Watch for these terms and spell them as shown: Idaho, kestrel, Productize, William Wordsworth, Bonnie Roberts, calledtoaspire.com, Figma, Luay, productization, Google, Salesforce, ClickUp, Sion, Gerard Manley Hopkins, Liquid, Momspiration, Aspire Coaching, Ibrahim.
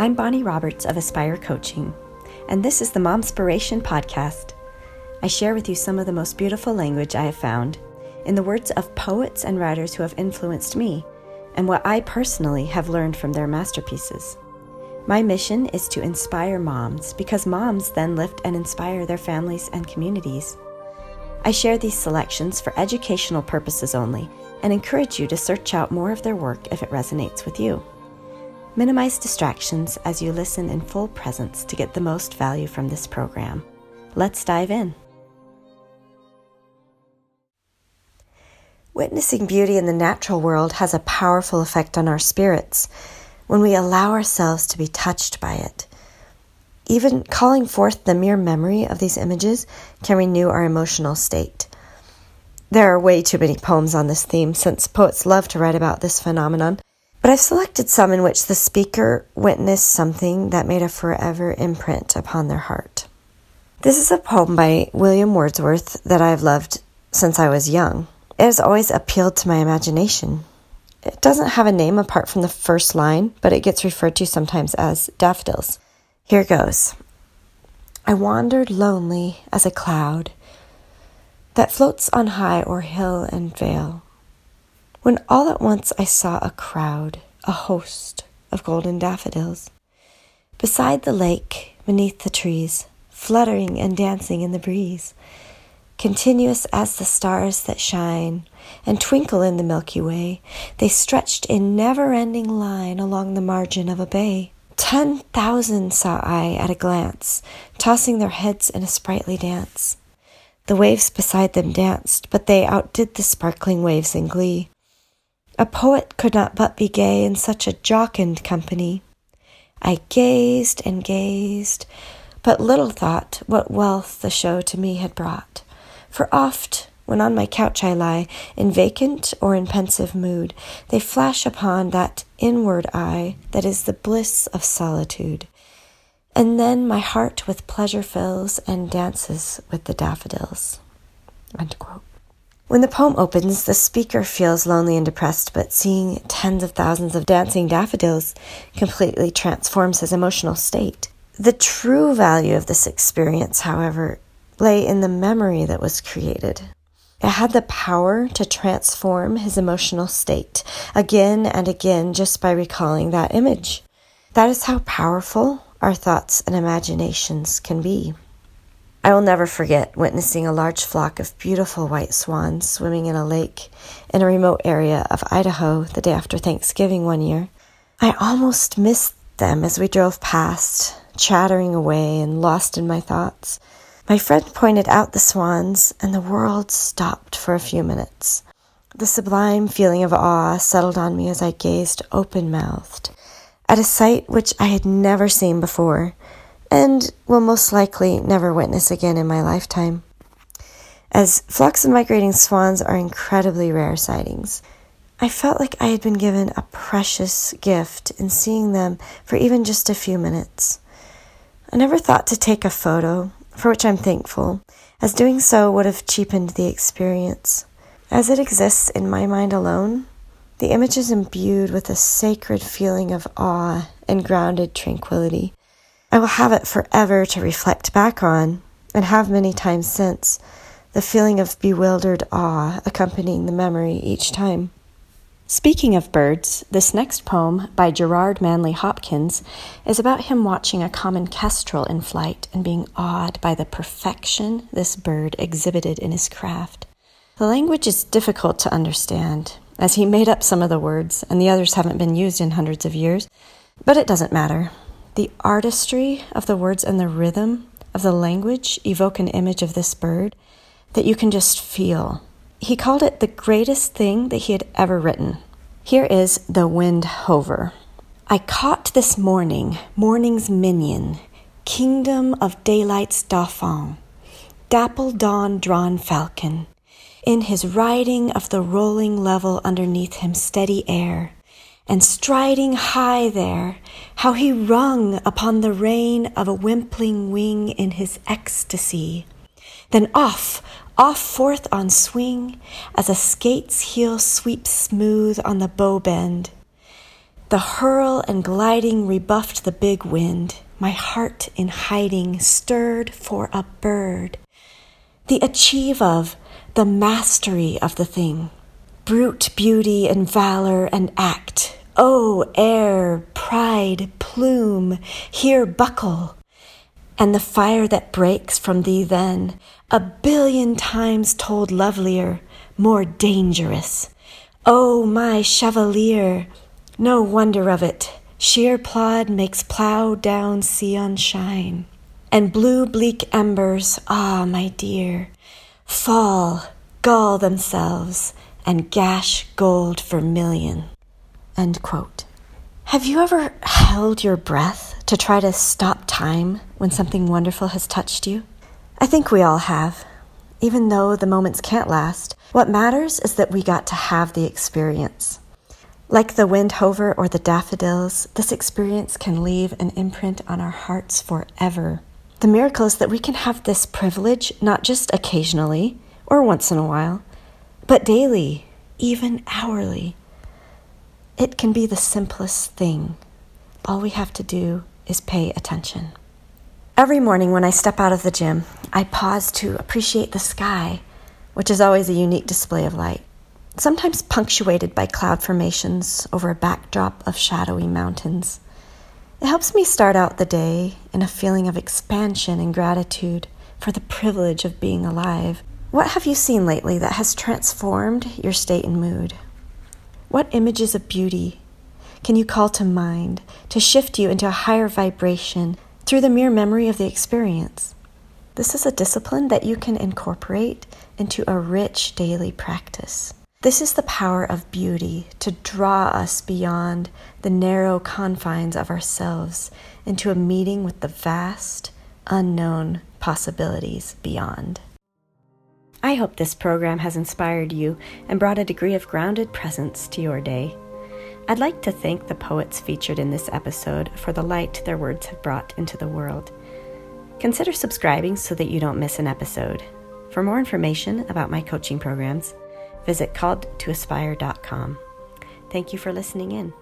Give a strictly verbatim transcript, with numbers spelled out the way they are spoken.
I'm Bonnie Roberts of Aspire Coaching, and this is the Momspiration podcast. I share with you some of the most beautiful language I have found in the words of poets and writers who have influenced me, and what I personally have learned from their masterpieces. My mission is to inspire moms, because moms then lift and inspire their families and communities. I share these selections for educational purposes only, and encourage you to search out more of their work if it resonates with you. Minimize distractions as you listen in full presence to get the most value from this program. Let's dive in. Witnessing beauty in the natural world has a powerful effect on our spirits when we allow ourselves to be touched by it. Even calling forth the mere memory of these images can renew our emotional state. There are way too many poems on this theme, since poets love to write about this phenomenon, but I've selected some in which the speaker witnessed something that made a forever imprint upon their heart. This is a poem by William Wordsworth that I've loved since I was young. It has always appealed to my imagination. It doesn't have a name apart from the first line, but it gets referred to sometimes as daffodils. Here goes. I wandered lonely as a cloud that floats on high o'er hill and vale, when all at once I saw a crowd, a host of golden daffodils, beside the lake, beneath the trees, fluttering and dancing in the breeze, continuous as the stars that shine and twinkle in the Milky Way. They stretched in never-ending line along the margin of a bay. Ten thousand saw I at a glance, tossing their heads in a sprightly dance. The waves beside them danced, but they outdid the sparkling waves in glee. A poet could not but be gay in such a jocund company. I gazed and gazed, but little thought what wealth the show to me had brought. For oft, when on my couch I lie, in vacant or in pensive mood, they flash upon that inward eye that is the bliss of solitude. And then my heart with pleasure fills and dances with the daffodils. End quote. When the poem opens, the speaker feels lonely and depressed, but seeing tens of thousands of dancing daffodils completely transforms his emotional state. The true value of this experience, however, lay in the memory that was created. It had the power to transform his emotional state again and again just by recalling that image. That is how powerful our thoughts and imaginations can be. I will never forget witnessing a large flock of beautiful white swans swimming in a lake in a remote area of Idaho the day after Thanksgiving one year. I almost missed them as we drove past, chattering away and lost in my thoughts. My friend pointed out the swans, and the world stopped for a few minutes. The sublime feeling of awe settled on me as I gazed open-mouthed at a sight which I had never seen before, and will most likely never witness again in my lifetime, as flocks of migrating swans are incredibly rare sightings. I felt like I had been given a precious gift in seeing them for even just a few minutes. I never thought to take a photo, for which I'm thankful, as doing so would have cheapened the experience. As it exists in my mind alone, the image is imbued with a sacred feeling of awe and grounded tranquility. I will have it forever to reflect back on, and have many times since, the feeling of bewildered awe accompanying the memory each time. Speaking of birds, this next poem by Gerard Manley Hopkins is about him watching a common kestrel in flight and being awed by the perfection this bird exhibited in his craft. The language is difficult to understand, as he made up some of the words, and the others haven't been used in hundreds of years, but it doesn't matter. The artistry of the words and the rhythm of the language evoke an image of this bird that you can just feel. He called it the greatest thing that he had ever written. Here is The Windhover. I caught this morning, morning's minion, kingdom of daylight's dauphin, dapple dawn-drawn falcon, in his riding of the rolling level underneath him steady air, and striding high there, how he rung upon the rein of a wimpling wing in his ecstasy. Then off, off forth on swing, as a skate's heel sweeps smooth on the bow bend. The hurl and gliding rebuffed the big wind. My heart in hiding stirred for a bird. The achieve of, the mastery of the thing. Brute beauty and valor and act. Oh, air, pride, plume, here buckle. And the fire that breaks from thee then, a billion times told lovelier, more dangerous. Oh, my chevalier! No wonder of it, sheer plod makes plough down Sion shine, and blue bleak embers, ah, my dear, fall, gall themselves, and gash gold vermilion. End quote. Have you ever held your breath to try to stop time when something wonderful has touched you? I think we all have. Even though the moments can't last, what matters is that we got to have the experience. Like the Windhover or the daffodils, this experience can leave an imprint on our hearts forever. The miracle is that we can have this privilege not just occasionally or once in a while, but daily, even hourly. It can be the simplest thing. All we have to do is pay attention. Every morning when I step out of the gym, I pause to appreciate the sky, which is always a unique display of light, sometimes punctuated by cloud formations over a backdrop of shadowy mountains. It helps me start out the day in a feeling of expansion and gratitude for the privilege of being alive. What have you seen lately that has transformed your state and mood? What images of beauty can you call to mind to shift you into a higher vibration through the mere memory of the experience? This is a discipline that you can incorporate into a rich daily practice. This is the power of beauty to draw us beyond the narrow confines of ourselves into a meeting with the vast, unknown possibilities beyond. I hope this program has inspired you and brought a degree of grounded presence to your day. I'd like to thank the poets featured in this episode for the light their words have brought into the world. Consider subscribing so that you don't miss an episode. For more information about my coaching programs, visit called to aspire dot com. Thank you for listening in.